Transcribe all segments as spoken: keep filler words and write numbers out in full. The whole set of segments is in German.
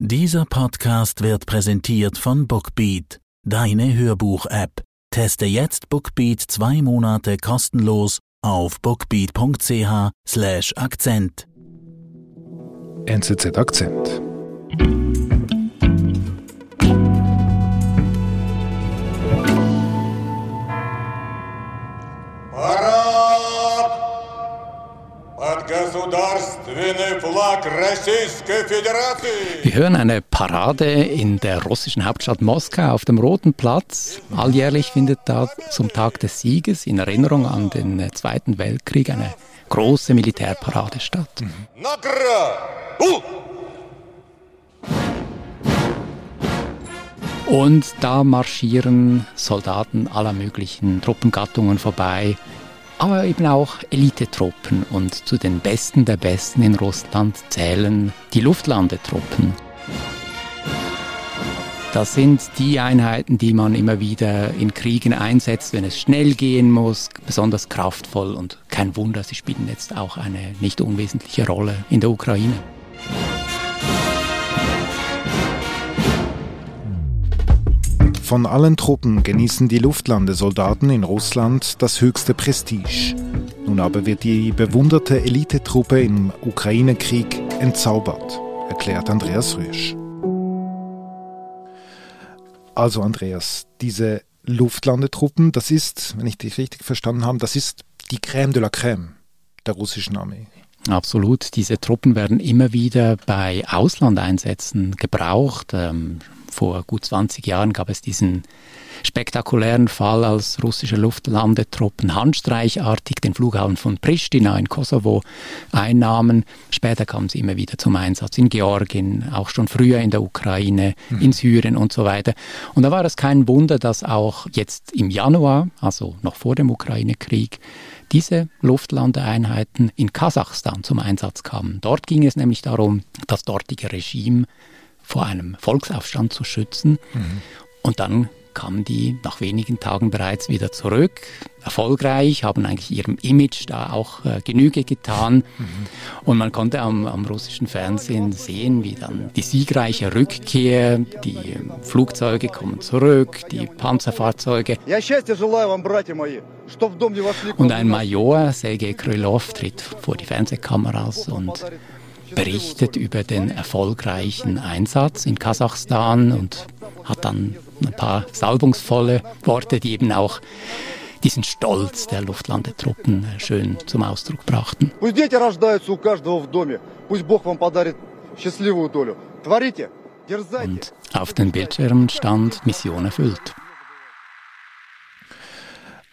Dieser Podcast wird präsentiert von Bookbeat, deine Hörbuch-App. Teste jetzt Bookbeat zwei Monate kostenlos auf bookbeat punkt c h slash akzent. N Z Z Akzent. Wir hören eine Parade in der russischen Hauptstadt Moskau auf dem Roten Platz. Alljährlich findet da zum Tag des Sieges in Erinnerung an den Zweiten Weltkrieg eine große Militärparade statt. Mhm. Und da marschieren Soldaten aller möglichen Truppengattungen vorbei, aber eben auch Elitetruppen, und zu den Besten der Besten in Russland zählen die Luftlandetruppen. Das sind die Einheiten, die man immer wieder in Kriegen einsetzt, wenn es schnell gehen muss, besonders kraftvoll, und kein Wunder, sie spielen jetzt auch eine nicht unwesentliche Rolle in der Ukraine. Von allen Truppen genießen die Luftlandesoldaten in Russland das höchste Prestige. Nun aber wird die bewunderte Elitetruppe im Ukraine-Krieg entzaubert, erklärt Andreas Rüsch. Also Andreas, diese Luftlandetruppen, das ist, wenn ich dich richtig verstanden habe, das ist die Crème de la Crème der russischen Armee. Absolut, diese Truppen werden immer wieder bei Auslandeinsätzen gebraucht. Ähm Vor gut zwanzig Jahren gab es diesen spektakulären Fall, als russische Luftlandetruppen handstreichartig den Flughafen von Pristina in Kosovo einnahmen. Später kamen sie immer wieder zum Einsatz in Georgien, auch schon früher in der Ukraine, mhm. in Syrien und so weiter. Und da war es kein Wunder, dass auch jetzt im Januar, also noch vor dem Ukraine-Krieg, diese Luftlandeeinheiten in Kasachstan zum Einsatz kamen. Dort ging es nämlich darum, das dortige Regime vor einem Volksaufstand zu schützen. Mhm. Und dann kamen die nach wenigen Tagen bereits wieder zurück, erfolgreich, haben eigentlich ihrem Image da auch äh, Genüge getan. Mhm. Und man konnte am, am russischen Fernsehen sehen, wie dann die siegreiche Rückkehr, die Flugzeuge kommen zurück, die Panzerfahrzeuge. Und ein Major, Sergej Krylov, tritt vor die Fernsehkameras und berichtet über den erfolgreichen Einsatz in Kasachstan und hat dann ein paar salbungsvolle Worte, die eben auch diesen Stolz der Luftlandetruppen schön zum Ausdruck brachten. Und auf den Bildschirmen stand Mission erfüllt.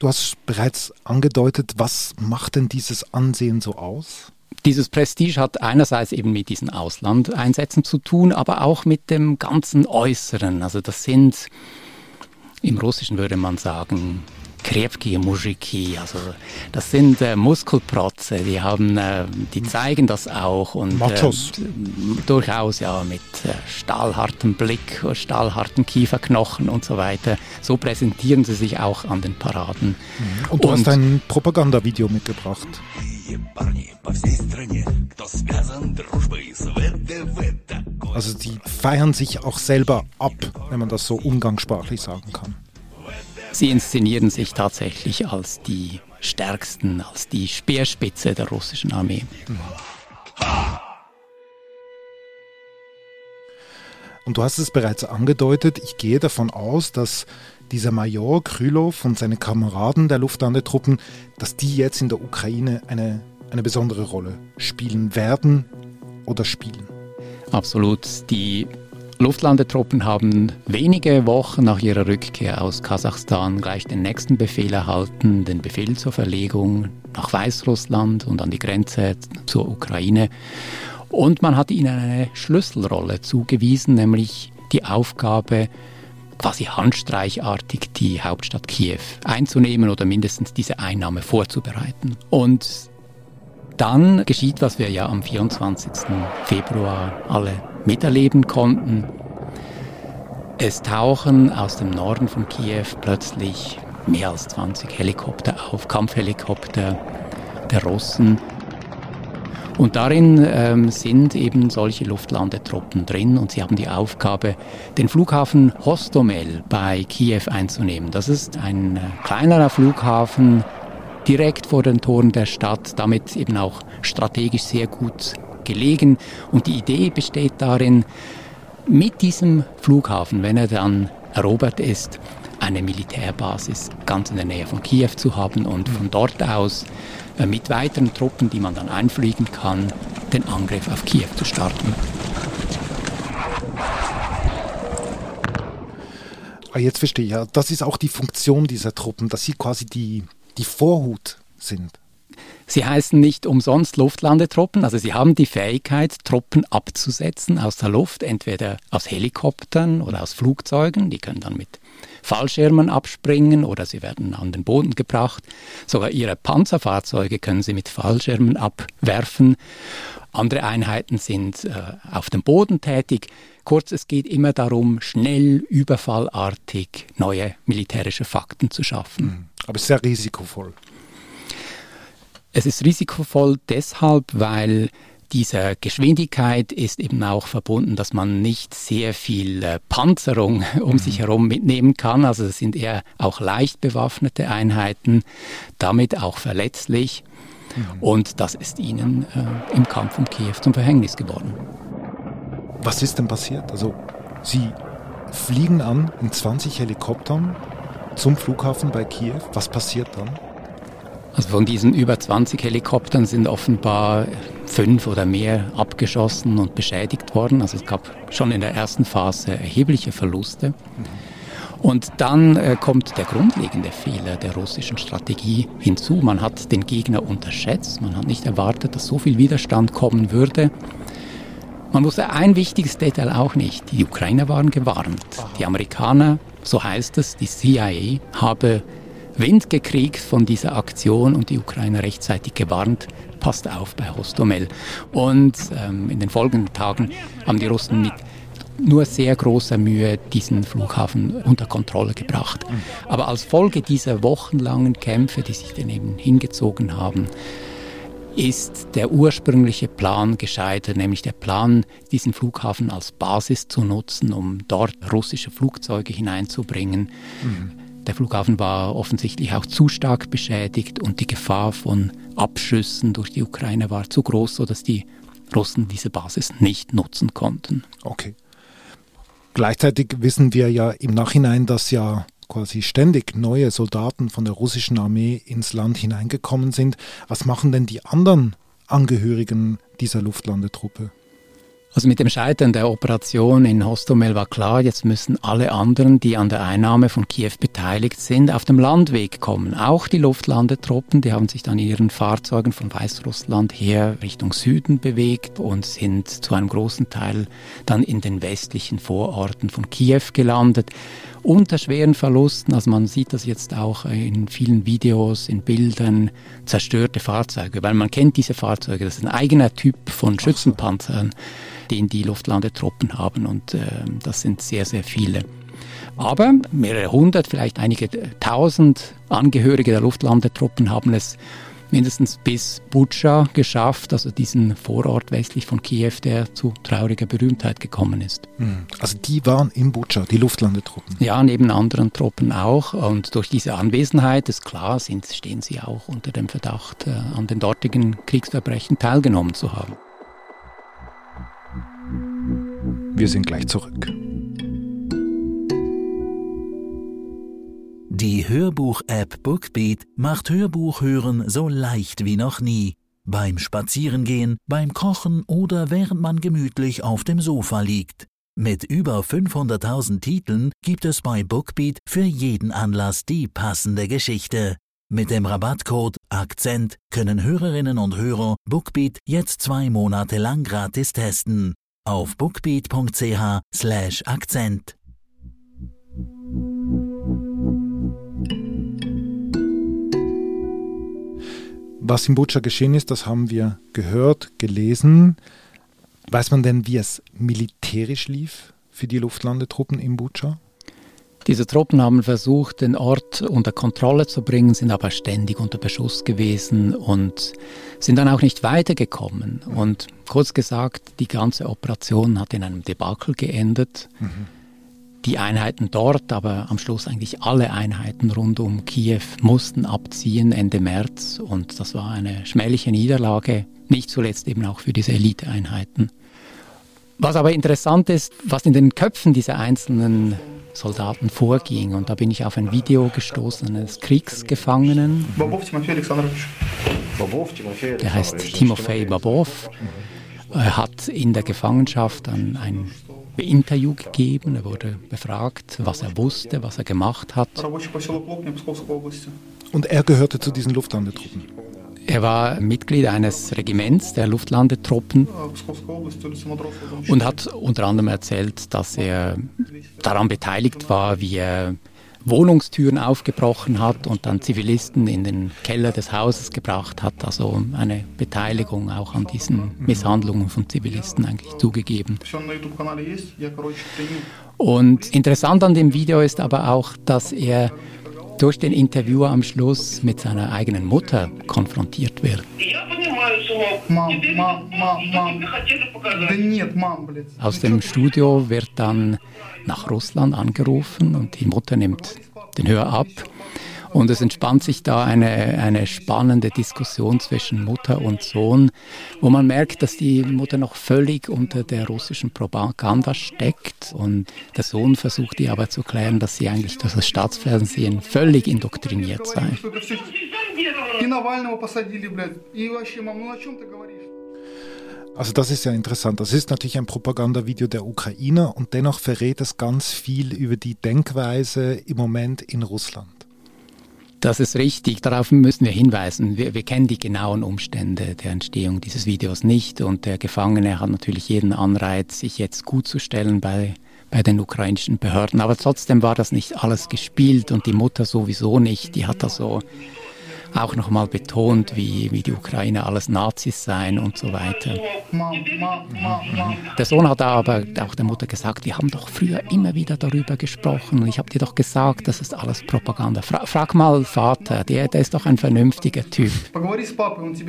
Du hast bereits angedeutet, was macht denn dieses Ansehen so aus? Dieses Prestige hat einerseits eben mit diesen Auslandeinsätzen zu tun, aber auch mit dem ganzen Äußeren. Also das sind, im Russischen würde man sagen, krepki muzhiki, also das sind äh, Muskelprotze, die haben, äh, die zeigen das auch. Und äh, durchaus ja mit äh, stahlhartem Blick, stahlharten Kieferknochen und so weiter. So präsentieren sie sich auch an den Paraden. Mhm. Und du und, hast ein Propagandavideo mitgebracht. Also die feiern sich auch selber ab, wenn man das so umgangssprachlich sagen kann. Sie inszenieren sich tatsächlich als die Stärksten, als die Speerspitze der russischen Armee. Und du hast es bereits angedeutet, ich gehe davon aus, dass dieser Major Krylow und seine Kameraden der Luftlandetruppen, dass die jetzt in der Ukraine eine, eine besondere Rolle spielen werden oder spielen. Absolut, die Luftlandetruppen haben wenige Wochen nach ihrer Rückkehr aus Kasachstan gleich den nächsten Befehl erhalten, den Befehl zur Verlegung nach Weißrussland und an die Grenze zur Ukraine. Und man hat ihnen eine Schlüsselrolle zugewiesen, nämlich die Aufgabe, quasi handstreichartig die Hauptstadt Kiew einzunehmen oder mindestens diese Einnahme vorzubereiten. Und dann geschieht, was wir ja am vierundzwanzigsten Februar alle miterleben konnten. Es tauchen aus dem Norden von Kiew plötzlich mehr als zwanzig Helikopter auf, Kampfhelikopter der Russen. Und darin ähm, sind eben solche Luftlandetruppen drin und sie haben die Aufgabe, den Flughafen Hostomel bei Kiew einzunehmen. Das ist ein äh, kleinerer Flughafen direkt vor den Toren der Stadt, damit eben auch strategisch sehr gut gelegen. Und die Idee besteht darin, mit diesem Flughafen, wenn er dann erobert ist, eine Militärbasis ganz in der Nähe von Kiew zu haben und von dort aus mit weiteren Truppen, die man dann einfliegen kann, den Angriff auf Kiew zu starten. Jetzt verstehe ich, ja, das ist auch die Funktion dieser Truppen, dass sie quasi die, die Vorhut sind. Sie heißen nicht umsonst Luftlandetruppen, also sie haben die Fähigkeit, Truppen abzusetzen aus der Luft, entweder aus Helikoptern oder aus Flugzeugen, die können dann mit Fallschirmen abspringen oder sie werden an den Boden gebracht. Sogar ihre Panzerfahrzeuge können sie mit Fallschirmen abwerfen. Andere Einheiten sind äh, auf dem Boden tätig. Kurz, es geht immer darum, schnell, überfallartig neue militärische Fakten zu schaffen. Aber sehr risikovoll. Es ist risikovoll deshalb, weil diese Geschwindigkeit ist eben auch verbunden, dass man nicht sehr viel Panzerung um mhm. sich herum mitnehmen kann. Also es sind eher auch leicht bewaffnete Einheiten, damit auch verletzlich. Mhm. Und das ist ihnen äh, im Kampf um Kiew zum Verhängnis geworden. Was ist denn passiert? Also Sie fliegen an in zwanzig Helikoptern zum Flughafen bei Kiew. Was passiert dann? Also von diesen über zwanzig Helikoptern sind offenbar fünf oder mehr abgeschossen und beschädigt worden. Also es gab schon in der ersten Phase erhebliche Verluste. Und dann äh, kommt der grundlegende Fehler der russischen Strategie hinzu. Man hat den Gegner unterschätzt. Man hat nicht erwartet, dass so viel Widerstand kommen würde. Man wusste ein wichtiges Detail auch nicht. Die Ukrainer waren gewarnt. Die Amerikaner, so heißt es, die C I A, habe Wind gekriegt von dieser Aktion und die Ukrainer rechtzeitig gewarnt, passt auf bei Hostomel. Und ähm, in den folgenden Tagen haben die Russen mit nur sehr großer Mühe diesen Flughafen unter Kontrolle gebracht. Aber als Folge dieser wochenlangen Kämpfe, die sich daneben hingezogen haben, ist der ursprüngliche Plan gescheitert, nämlich der Plan, diesen Flughafen als Basis zu nutzen, um dort russische Flugzeuge hineinzubringen. Mhm. Der Flughafen war offensichtlich auch zu stark beschädigt und die Gefahr von Abschüssen durch die Ukraine war zu groß, sodass die Russen diese Basis nicht nutzen konnten. Okay. Gleichzeitig wissen wir ja im Nachhinein, dass ja quasi ständig neue Soldaten von der russischen Armee ins Land hineingekommen sind. Was machen denn die anderen Angehörigen dieser Luftlandetruppe? Also mit dem Scheitern der Operation in Hostomel war klar, jetzt müssen alle anderen, die an der Einnahme von Kiew beteiligt sind, auf dem Landweg kommen. Auch die Luftlandetruppen, die haben sich dann in ihren Fahrzeugen von Weißrussland her Richtung Süden bewegt und sind zu einem großen Teil dann in den westlichen Vororten von Kiew gelandet. Unter schweren Verlusten, also man sieht das jetzt auch in vielen Videos, in Bildern, zerstörte Fahrzeuge, weil man kennt diese Fahrzeuge, das ist ein eigener Typ von Schützenpanzern, den die Luftlandetruppen haben und äh, das sind sehr, sehr viele. Aber mehrere hundert, vielleicht einige tausend Angehörige der Luftlandetruppen haben es mindestens bis Butscha geschafft, also diesen Vorort westlich von Kiew, der zu trauriger Berühmtheit gekommen ist. Also die waren in Butscha, die Luftlandetruppen? Ja, neben anderen Truppen auch. Und durch diese Anwesenheit, ist klar, sind, stehen sie auch unter dem Verdacht, äh, an den dortigen Kriegsverbrechen teilgenommen zu haben. Wir sind gleich zurück. Die Hörbuch-App Bookbeat macht Hörbuchhören so leicht wie noch nie. Beim Spazierengehen, beim Kochen oder während man gemütlich auf dem Sofa liegt. Mit über fünfhunderttausend Titeln gibt es bei Bookbeat für jeden Anlass die passende Geschichte. Mit dem Rabattcode Akzent können Hörerinnen und Hörer Bookbeat jetzt zwei Monate lang gratis testen. Auf bookbeat.ch slash Akzent. Was in Butscha geschehen ist, das haben wir gehört, gelesen. Weiß man denn, wie es militärisch lief für die Luftlandetruppen in Butscha? Diese Truppen haben versucht, den Ort unter Kontrolle zu bringen, sind aber ständig unter Beschuss gewesen und sind dann auch nicht weitergekommen. Und kurz gesagt, die ganze Operation hat in einem Debakel geendet. Mhm. Die Einheiten dort, aber am Schluss eigentlich alle Einheiten rund um Kiew mussten abziehen Ende März. Und das war eine schmähliche Niederlage, nicht zuletzt eben auch für diese Eliteeinheiten. Was aber interessant ist, was in den Köpfen dieser einzelnen Soldaten vorging. Und da bin ich auf ein Video gestoßen eines Kriegsgefangenen. Der heißt Timofei Babov. Er hat in der Gefangenschaft dann ein Interview gegeben, er wurde befragt, was er wusste, was er gemacht hat. Und er gehörte zu diesen Luftlandetruppen? Er war Mitglied eines Regiments der Luftlandetruppen und hat unter anderem erzählt, dass er daran beteiligt war, wie er Wohnungstüren aufgebrochen hat und dann Zivilisten in den Keller des Hauses gebracht hat. Also eine Beteiligung auch an diesen Misshandlungen von Zivilisten eigentlich zugegeben. Und interessant an dem Video ist aber auch, dass er durch den Interviewer am Schluss mit seiner eigenen Mutter konfrontiert wird. Aus dem Studio wird dann nach Russland angerufen und die Mutter nimmt den Hörer ab. Und es entspannt sich da eine, eine spannende Diskussion zwischen Mutter und Sohn, wo man merkt, dass die Mutter noch völlig unter der russischen Propaganda steckt. Und der Sohn versucht ihr aber zu klären, dass sie eigentlich durch das Staatsfernsehen völlig indoktriniert sei. Also das ist ja interessant. Das ist natürlich ein Propagandavideo der Ukrainer und dennoch verrät es ganz viel über die Denkweise im Moment in Russland. Das ist richtig, darauf müssen wir hinweisen. Wir, wir kennen die genauen Umstände der Entstehung dieses Videos nicht und der Gefangene hat natürlich jeden Anreiz, sich jetzt gutzustellen bei, bei den ukrainischen Behörden. Aber trotzdem war das nicht alles gespielt und die Mutter sowieso nicht. Die hat da so auch nochmal betont, wie, wie die Ukrainer alles Nazis seien und so weiter. Der Sohn hat aber auch der Mutter gesagt, wir haben doch früher immer wieder darüber gesprochen und ich habe dir doch gesagt, das ist alles Propaganda. Fra- frag mal Vater, der, der ist doch ein vernünftiger Typ. Und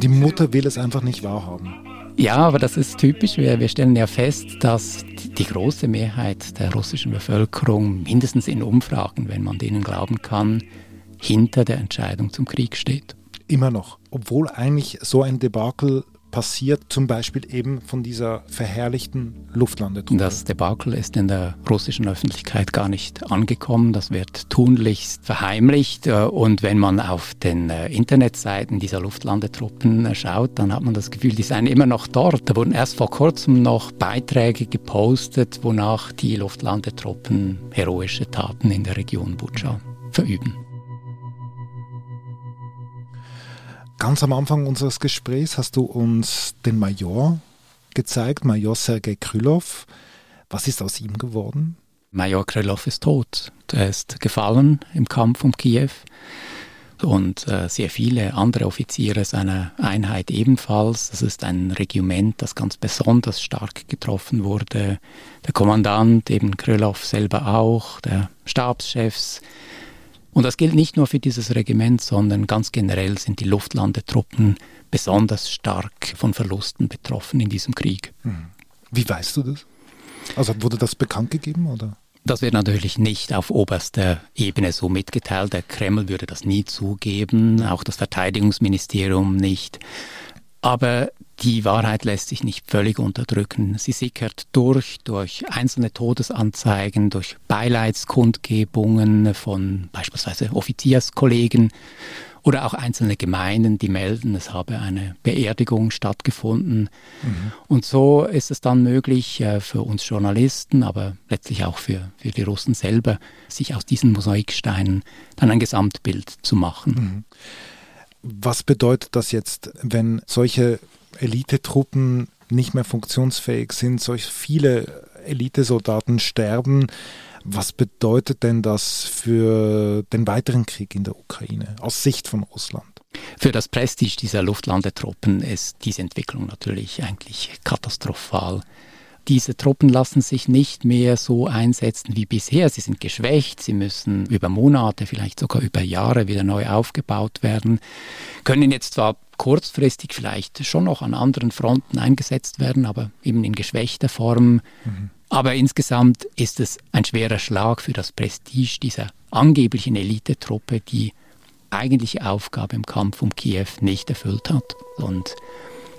die Mutter will es einfach nicht wahrhaben. Ja, aber das ist typisch. Wir, wir stellen ja fest, dass die große Mehrheit der russischen Bevölkerung, mindestens in Umfragen, wenn man denen glauben kann, hinter der Entscheidung zum Krieg steht. Immer noch, obwohl eigentlich so ein Debakel passiert, zum Beispiel eben von dieser verherrlichten Luftlandetruppe. Das Debakel ist in der russischen Öffentlichkeit gar nicht angekommen. Das wird tunlichst verheimlicht. Und wenn man auf den Internetseiten dieser Luftlandetruppen schaut, dann hat man das Gefühl, die seien immer noch dort. Da wurden erst vor kurzem noch Beiträge gepostet, wonach die Luftlandetruppen heroische Taten in der Region Butscha verüben. Ganz am Anfang unseres Gesprächs hast du uns den Major gezeigt, Major Sergej Krylov. Was ist aus ihm geworden? Major Krylov ist tot. Er ist gefallen im Kampf um Kiew und äh, sehr viele andere Offiziere seiner Einheit ebenfalls. Das ist ein Regiment, das ganz besonders stark getroffen wurde. Der Kommandant, eben Krylov selber auch, der Stabschefs. Und das gilt nicht nur für dieses Regiment, sondern ganz generell sind die Luftlandetruppen besonders stark von Verlusten betroffen in diesem Krieg. Wie weißt du das? Also wurde das bekannt gegeben, oder? Das wird natürlich nicht auf oberster Ebene so mitgeteilt. Der Kreml würde das nie zugeben, auch das Verteidigungsministerium nicht. Aber die Wahrheit lässt sich nicht völlig unterdrücken. Sie sickert durch, durch einzelne Todesanzeigen, durch Beileidskundgebungen von beispielsweise Offizierskollegen oder auch einzelne Gemeinden, die melden, es habe eine Beerdigung stattgefunden. Mhm. Und so ist es dann möglich für uns Journalisten, aber letztlich auch für, für die Russen selber, sich aus diesen Mosaiksteinen dann ein Gesamtbild zu machen. Mhm. Was bedeutet das jetzt, wenn solche Elitetruppen nicht mehr funktionsfähig sind, solch viele Elitesoldaten sterben? Was bedeutet denn das für den weiteren Krieg in der Ukraine aus Sicht von Russland? Für das Prestige dieser Luftlandetruppen ist diese Entwicklung natürlich eigentlich katastrophal. Diese Truppen lassen sich nicht mehr so einsetzen wie bisher. Sie sind geschwächt, sie müssen über Monate, vielleicht sogar über Jahre wieder neu aufgebaut werden, können jetzt zwar kurzfristig vielleicht schon noch an anderen Fronten eingesetzt werden, aber eben in geschwächter Form. Mhm. Aber insgesamt ist es ein schwerer Schlag für das Prestige dieser angeblichen Elitetruppe, die eigentliche Aufgabe im Kampf um Kiew nicht erfüllt hat. Und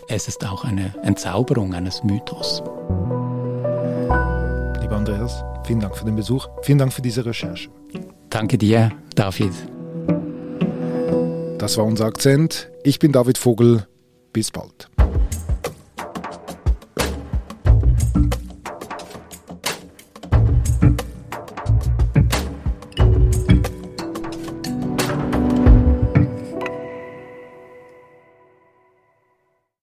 es ist auch eine Entzauberung eines Mythos. Lieber Andreas, vielen Dank für den Besuch, vielen Dank für diese Recherche. Danke dir, David. Das war unser Akzent. Ich bin David Vogel. Bis bald.